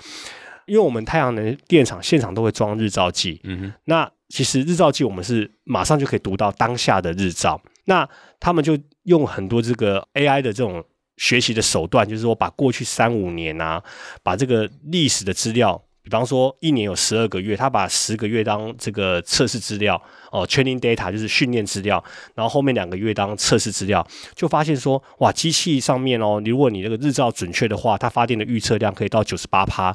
因为我们太阳能电厂现场都会装日照计，那其实日照计我们是马上就可以读到当下的日照，那他们就用很多这个 AI 的这种学习的手段，就是说把过去3-5年啊，把这个历史的资料，比方说一年有12个月，他把10个月当这个测试资料哦， training data 就是训练资料，然后后面2个月当测试资料，就发现说哇，机器上面哦，如果你那个日照准确的话，它发电的预测量可以到 98%，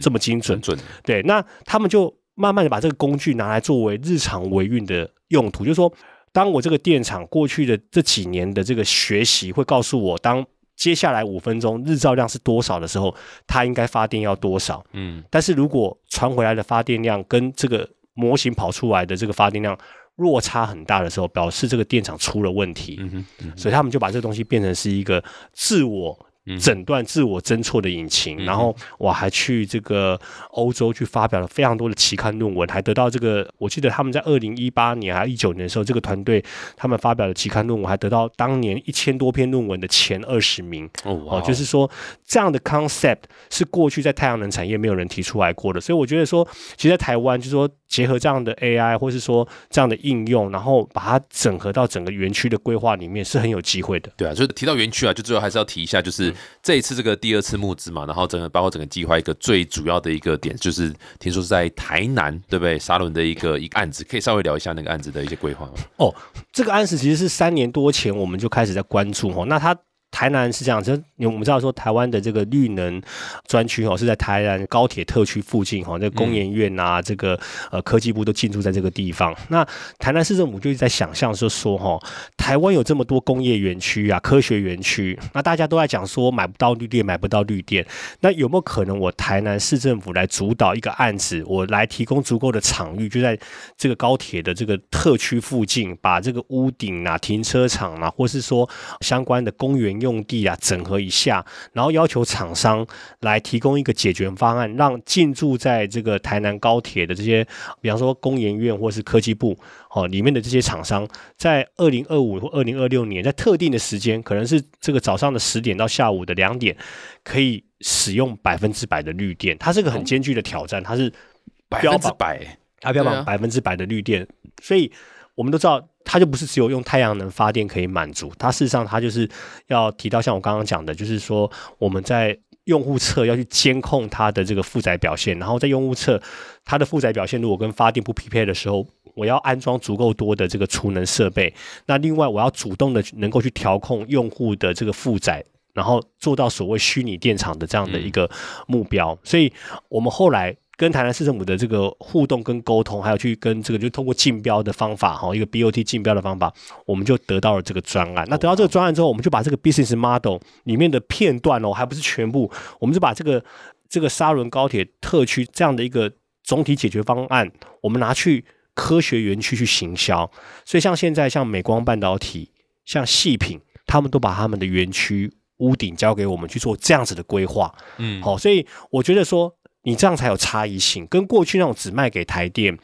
这么精准，准。对，那他们就慢慢的把这个工具拿来作为日常维运的用途，就是说当我这个电厂过去的这几年的这个学习会告诉我，当接下来5分钟日照量是多少的时候，它应该发电要多少。但是如果传回来的发电量跟这个模型跑出来的这个发电量落差很大的时候，表示这个电厂出了问题。所以他们就把这个东西变成是一个自我诊断、自我侦错的引擎。然后我还去这个欧洲去发表了非常多的期刊论文，还得到这个，我记得他们在2018年还19年的时候，这个团队他们发表的期刊论文还得到当年1000多篇论文的前20名。就是说这样的 concept 是过去在太阳能产业没有人提出来过的。所以我觉得说其实在台湾就是说结合这样的 AI 或是说这样的应用，然后把它整合到整个园区的规划里面，是很有机会的。对啊，所以提到园区啊，就最后还是要提一下，就是这一次这个第2次募资嘛，然后整个包括整个计划一个最主要的一个点，就是听说是在台南，对不对？沙仑的一个案子，可以稍微聊一下那个案子的一些规划吗？哦，这个案子其实是3年多前我们就开始在关注哦。那它台南是这样，就是我们知道说台湾的这个绿能专区哦，是在台南高铁特区附近哦，这工研院啊，这个科技部都进驻在这个地方。那台南市政府就一直在想象就说哦，台湾有这么多工业园区啊、科学园区，那大家都在讲说买不到绿电，买不到绿电，那有没有可能我台南市政府来主导一个案子，我来提供足够的场域，就在这个高铁的这个特区附近，把这个屋顶啊、停车场啊，或是说相关的公园用地啊整合一下，然后要求厂商来提供一个解决方案，让进驻在这个台南高铁的这些，比方说工研院或是科技部里面的这些厂商，在2025或2026年在特定的时间，可能是这个早上的10点到下午的2点，可以使用100%的绿电。它是个很艰巨的挑战，它是100%，它标榜100%的绿电，所以我们都知道它就不是只有用太阳能发电可以满足它，事实上它就是要提到像我刚刚讲的，就是说我们在用户侧要去监控它的这个负载表现，然后在用户侧它的负载表现如果跟发电不匹配的时候，我要安装足够多的这个储能设备，那另外我要主动的能够去调控用户的这个负载，然后做到所谓虚拟电厂的这样的一个目标。所以我们后来跟台南市政府的这个互动跟沟通，还有去跟这个就通过竞标的方法，一个 BOT 竞标的方法，我们就得到了这个专案。那得到这个专案之后，我们就把这个 business model 里面的片段还不是全部，我们就把这个沙仑高铁特区这样的一个总体解决方案，我们拿去科学园区去行销。所以像现在像美光半导体、像细品，他们都把他们的园区屋顶交给我们去做这样子的规划。所以我觉得说你这样才有差异性，跟过去那种只卖给台电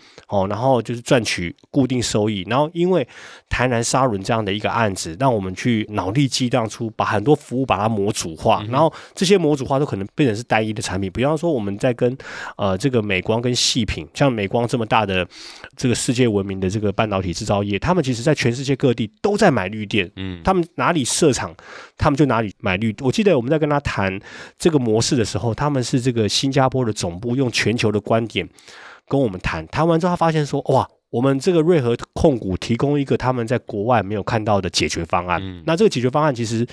然后就是赚取固定收益，然后因为台南沙仑这样的一个案子，让我们去脑力激荡出把很多服务把它模组化，然后这些模组化都可能变成是单一的产品。比方说我们在跟这个美光跟细品，像美光这么大的这个世界闻名的这个半导体制造业，他们其实在全世界各地都在买绿电，他们哪里设厂他们就哪里买绿。我记得我们在跟他谈这个模式的时候，他们是这个新加坡的总部用全球的观点跟我们谈完之后，他发现说哇，我们这个瑞和控股提供一个他们在国外没有看到的解决方案。那这个解决方案其实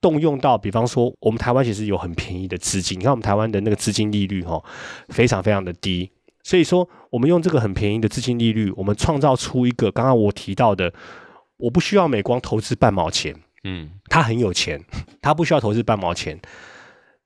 动用到，比方说我们台湾其实有很便宜的资金，你看我们台湾的那个资金利率非常非常的低，所以说我们用这个很便宜的资金利率，我们创造出一个刚刚我提到的，我不需要美光投资0.5毛钱，他很有钱，他不需要投资0.5毛钱，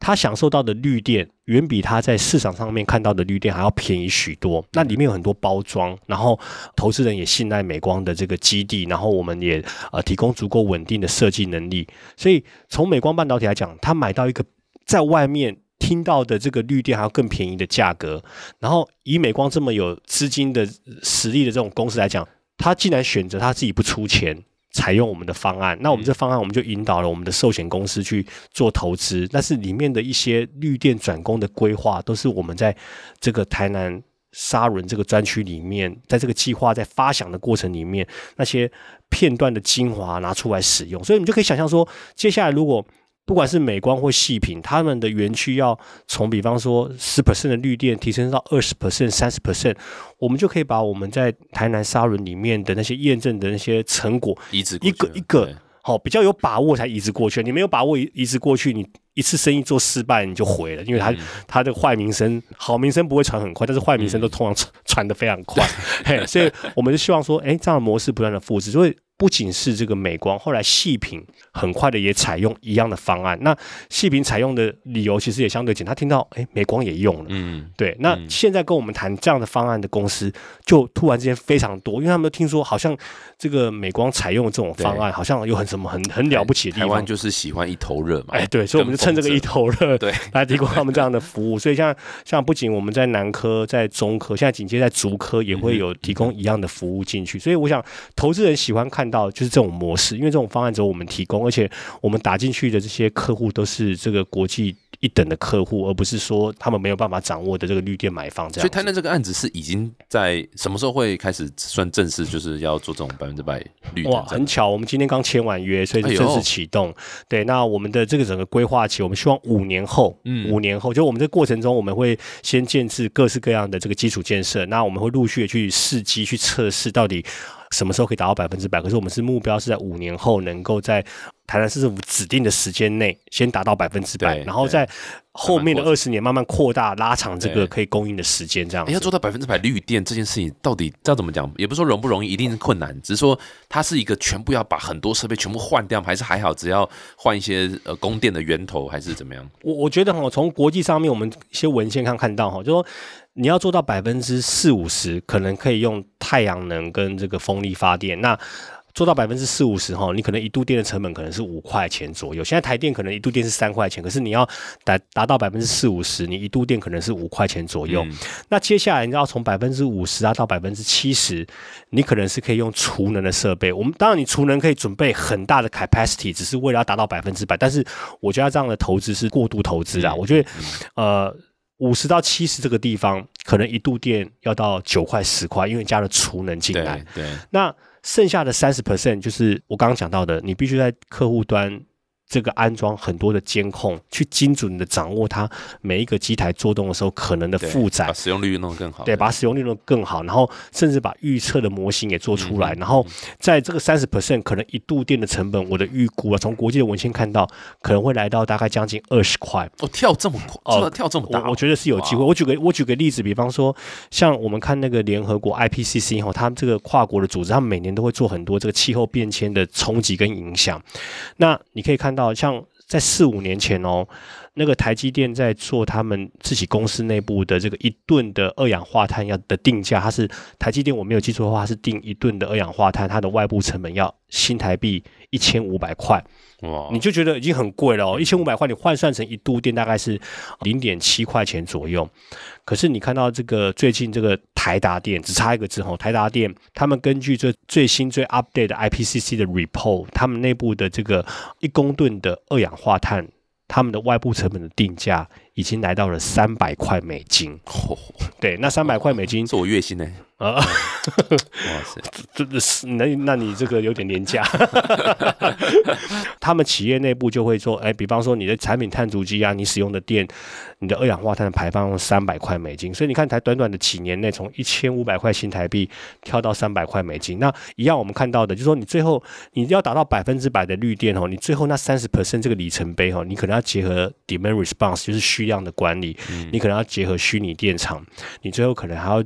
他享受到的绿电远比他在市场上面看到的绿电还要便宜许多。那里面有很多包装，然后投资人也信赖美光的这个基地，然后我们也提供足够稳定的设计能力。所以从美光半导体来讲，他买到一个在外面听到的这个绿电还要更便宜的价格，然后以美光这么有资金的实力的这种公司来讲，他竟然选择他自己不出钱采用我们的方案，那我们这方案我们就引导了我们的寿险公司去做投资，但是里面的一些绿电转供的规划都是我们在这个台南沙仑这个专区里面，在这个计划在发想的过程里面那些片段的精华拿出来使用，所以你就可以想象说，接下来如果不管是美光或细品，他们的园区要从比方说 10% 的绿电提升到 20% 30%， 我们就可以把我们在台南沙仑里面的那些验证的那些成果移植过去，一个一个好，比较有把握才移植过去，你没有把握移植过去，你一次生意做失败你就毁了，因为他的坏名声，好名声不会传很快，但是坏名声都通常传得非常快嘿，所以我们就希望说这样的模式不断的复制，所以不仅是这个美光，后来细品很快的也采用一样的方案，那细品采用的理由其实也相对简单，他听到美光也用了对，那现在跟我们谈这样的方案的公司就突然之间非常多，因为他们听说好像这个美光采用这种方案好像有很什么 很了不起的地方，台湾就是喜欢一头热嘛，对，所以我们就趁这个一头热来提供他们这样的服务，所以 像不仅我们在南科在中科，现在紧接在竹科也会有提供一样的服务进去，所以我想投资人喜欢看到就是这种模式，因为这种方案只有我们提供，而且我们打进去的这些客户都是这个国际一等的客户，而不是说他们没有办法掌握的这个绿电买方这样。所以台南这个案子是已经在什么时候会开始算正式，就是要做这种100%绿电？哇，很巧，我们今天刚签完约，所以就正式启动。对，那我们的这个整个规划期，我们希望5年后，就我们这过程中，我们会先建置各式各样的这个基础建设，那我们会陆续的去试机去测试到底什么时候可以达到100%，可是我们是目标是在5年后能够在台南市政府指定的时间内先达到100%，然后在后面的20年慢慢扩大拉长这个可以供应的时间，这样子。要做到100%绿电这件事情到底要怎么讲，也不是说容不容易，一定是困难，只是说它是一个全部要把很多设备全部换掉，还是还好只要换一些供电的源头，还是怎么样？ 我觉得从国际上面我们一些文献看到就是说你要做到40-50%，可能可以用太阳能跟这个风力发电，那做到40-50%哈，你可能一度电的成本可能是5块钱左右。现在台电可能一度电是3块钱，可是你要达到40-50%，你一度电可能是5块钱左右。那接下来你要从50%到70%，你可能是可以用储能的设备。我们当然你储能可以准备很大的 capacity， 只是为了要达到100%。但是我觉得这样的投资是过度投资啦。我觉得50-70%这个地方，可能一度电要到9块10块，因为加了储能进来。对，那剩下的 30% 就是我刚刚讲到的，你必须在客户端这个安装很多的监控，去精准的掌握它每一个机台做动的时候可能的负载，把使用率弄得更好，对，把使用率弄得更好，然后甚至把预测的模型也做出来，然后在这个 30% 可能一度电的成本，我的预估从国际的文献看到可能会来到大概将近20块。跳这么快，跳这么大，我觉得是有机会。我举个例子，比方说像我们看那个联合国 IPCC 他们这个跨国的组织，他们每年都会做很多这个气候变迁的冲击跟影响，那你可以看到像在4-5年前那个台积电在做他们自己公司内部的这个1吨的二氧化碳要的定价，它是台积电我没有记错的话是定1吨的二氧化碳，它的外部成本要新台币1500块。哇，你就觉得已经很贵了1500块你换算成一度电大概是 0.7 块钱左右。可是你看到这个最近这个台达电，只差一个字，台达电他们根据这最新最 update 的 IPCC 的 report， 他们内部的这个1公吨的二氧化碳，他们的外部成本的定价已经来到了300块美金。对，那300块美金是我月薪哇塞，那你这个有点廉价他们企业内部就会说比方说你的产品碳足迹你使用的电，你的二氧化碳的排放用300块美金，所以你看才短短的几年内从1500块新台币跳到300块美金。那一样我们看到的就是说，你最后你要达到100%的绿电你最后那 30% 这个里程碑你可能要结合 demand response， 就是需量的管理，你可能要结合虚拟电厂，你最后可能还要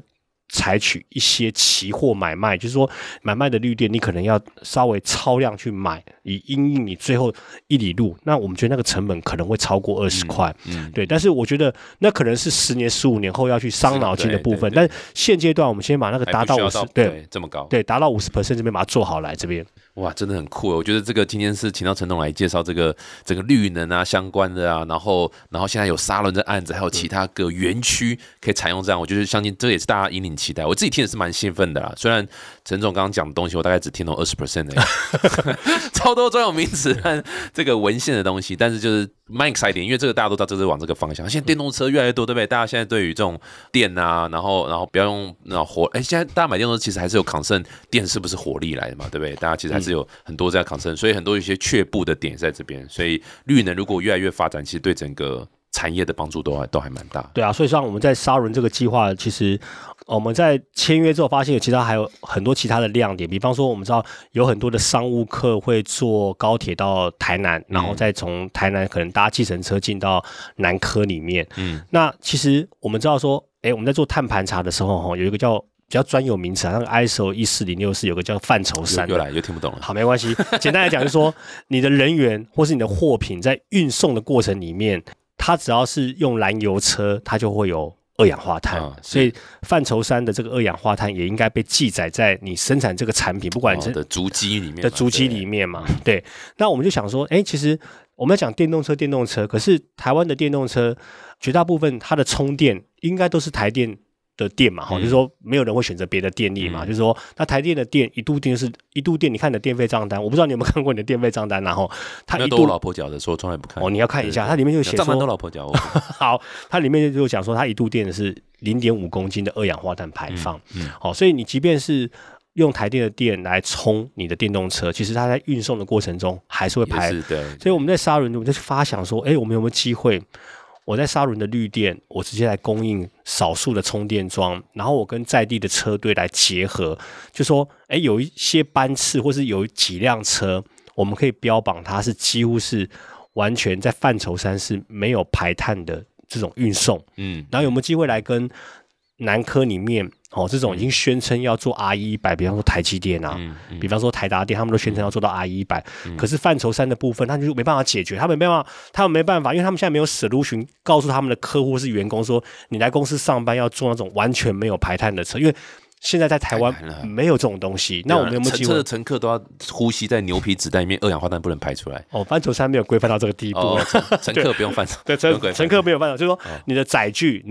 采取一些期货买卖，就是说买卖的绿电你可能要稍微超量去买，以因应你最后一里路，那我们觉得那个成本可能会超过20块。对，但是我觉得那可能是10-15年后要去伤脑筋的部分，但现阶段我们先把那个达到50%，对，这么高，对，达到 50% 这边把它做好来这边。哇，真的很酷耶！我觉得这个今天是请到陈董来介绍这个整个绿能啊相关的啊，然后现在有沙仑这案子，还有其他各园区可以采用这样，我就是相信这也是大家引领期待。我自己听也是蛮兴奋的啦，虽然陈总刚刚讲的东西我大概只听懂 20% 而已，超多专有名词和这个文献的东西，但是就是蛮 exciting， 因为这个大家都知道这是往这个方向。现在电动车越来越多，对不对？大家现在对于这种电啊，然后不要用那火，哎，现在大家买电动车其实还是有 concern 电是不是火力来的嘛，对不对？大家其实还是有很多在 concern， 所以很多一些却步的点在这边，所以绿能如果越来越发展，其实对整个产业的帮助都还蛮大。对啊，所以像我们在沙仑这个计划，其实我们在签约之后发现有其他还有很多其他的亮点，比方说我们知道有很多的商务客会坐高铁到台南，然后再从台南可能搭计程车进到南科里面。嗯，那其实我们知道说，哎，我们在做碳盘查的时候，有一个叫比较专有名词啊，那个 ISO14064 有个叫范畴3，又来又听不懂了。好，没关系，简单来讲就是说，你的人员或是你的货品在运送的过程里面，它只要是用燃油车，它就会有二氧化碳，所以范畴3的这个二氧化碳也应该被记载在你生产这个产品，不管是的足迹里面嘛。对，那我们就想说，哎，其实我们要讲电动车，可是台湾的电动车绝大部分它的充电应该都是台电的电嘛，就是说没有人会选择别的电力嘛，就是说那台电的电一度电，你看你的电费账单，我不知道你有没有看过你的电费账单，然后它一度，那都我老婆缴的，说从来不看。哦，你要看一下，它里面就写说账单都老婆缴。好，它里面就讲说它一度电是 0.5 公斤的二氧化碳排放。好，所以你即便是用台电的电来充你的电动车，其实它在运送的过程中还是会排。是的。所以我们在沙仑，我们就发想说，哎，我们有没有机会？我在沙仑的绿电，我直接来供应少数的充电桩，然后我跟在地的车队来结合，就说，哎，有一些班次或是有几辆车，我们可以标榜它是几乎是完全在范畴3是没有排碳的这种运送，然后有没有机会来跟南科里面这种已经宣称要做 RE100， 比方说台积电啊，比方说台达电，他们都宣称要做到 RE100，可是范畴3的部分他们就没办法解决，他们没办法，因为他们现在没有 solution 告诉他们的客户是员工说，你来公司上班要做那种完全没有排碳的车，因为现在在台湾没有这种东西。那我们有没有机会？乘车的乘客都要呼吸在牛皮纸袋里面，二氧化碳不能排出来。哦，范畴3没有规范到这个地步。哦，乘客不用范畴。对，乘客没有范畴，就是说你的载具，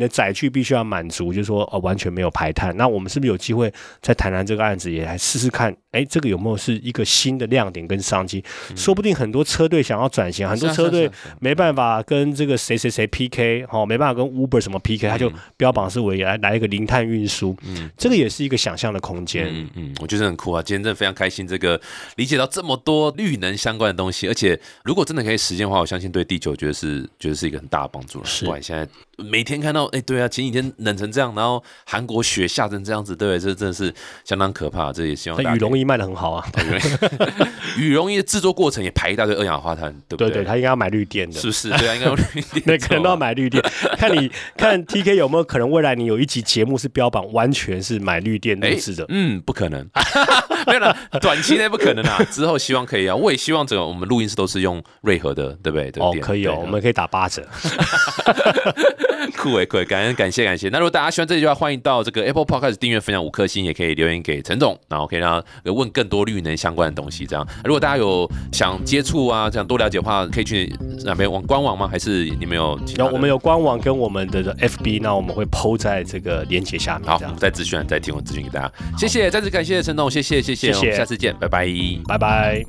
必须要满足，就是说完全没有排碳。那我们是不是有机会在台南这个案子也来试试看？哎，这个有没有是一个新的亮点跟商机？说不定很多车队想要转型，很多车队没办法跟这个谁谁谁 PK， 没办法跟 Uber 什么 PK， 他就标榜是为来一个零碳运输。这个也是一个想象的空间。我觉得很酷啊！今天真的非常开心，这个理解到这么多绿能相关的东西，而且如果真的可以实践的话，我相信对地球觉得是一个很大的帮助了。不然现在每天看到，哎，对啊，前几天冷成这样，然后韩国雪下成这样子，对，这真的是相当可怕。这也希望羽绒衣卖的很好啊，羽绒衣的制作过程也排一大堆二氧化碳，对不对？对，他应该要买绿电的，是不是？对啊，应该用绿电，那可能都要买绿电。看 TK 有没有可能未来你有一集节目是标榜完全是买绿电路制的？不可能，没有啦，短期内不可能啦。之后希望可以啊，我也希望整个我们录音室都是用瑞和的，对不对？哦，可以哦，我们可以打8折。酷耶，酷耶，感谢。那如果大家喜欢这句话，欢迎到这个 Apple Podcast 订阅、分享5颗星，也可以留言给陈总，然后可以让他问更多绿能相关的东西。这样，如果大家有想接触啊，想多了解的话，可以去哪边？官网吗？还是你们有？我们有官网跟我们的 FB， 那我们会 po 在这个连结下面。好，我们在资讯栏再提供资讯给大家。谢谢，再次感谢陈总，谢谢，我们下次见，拜拜，拜拜。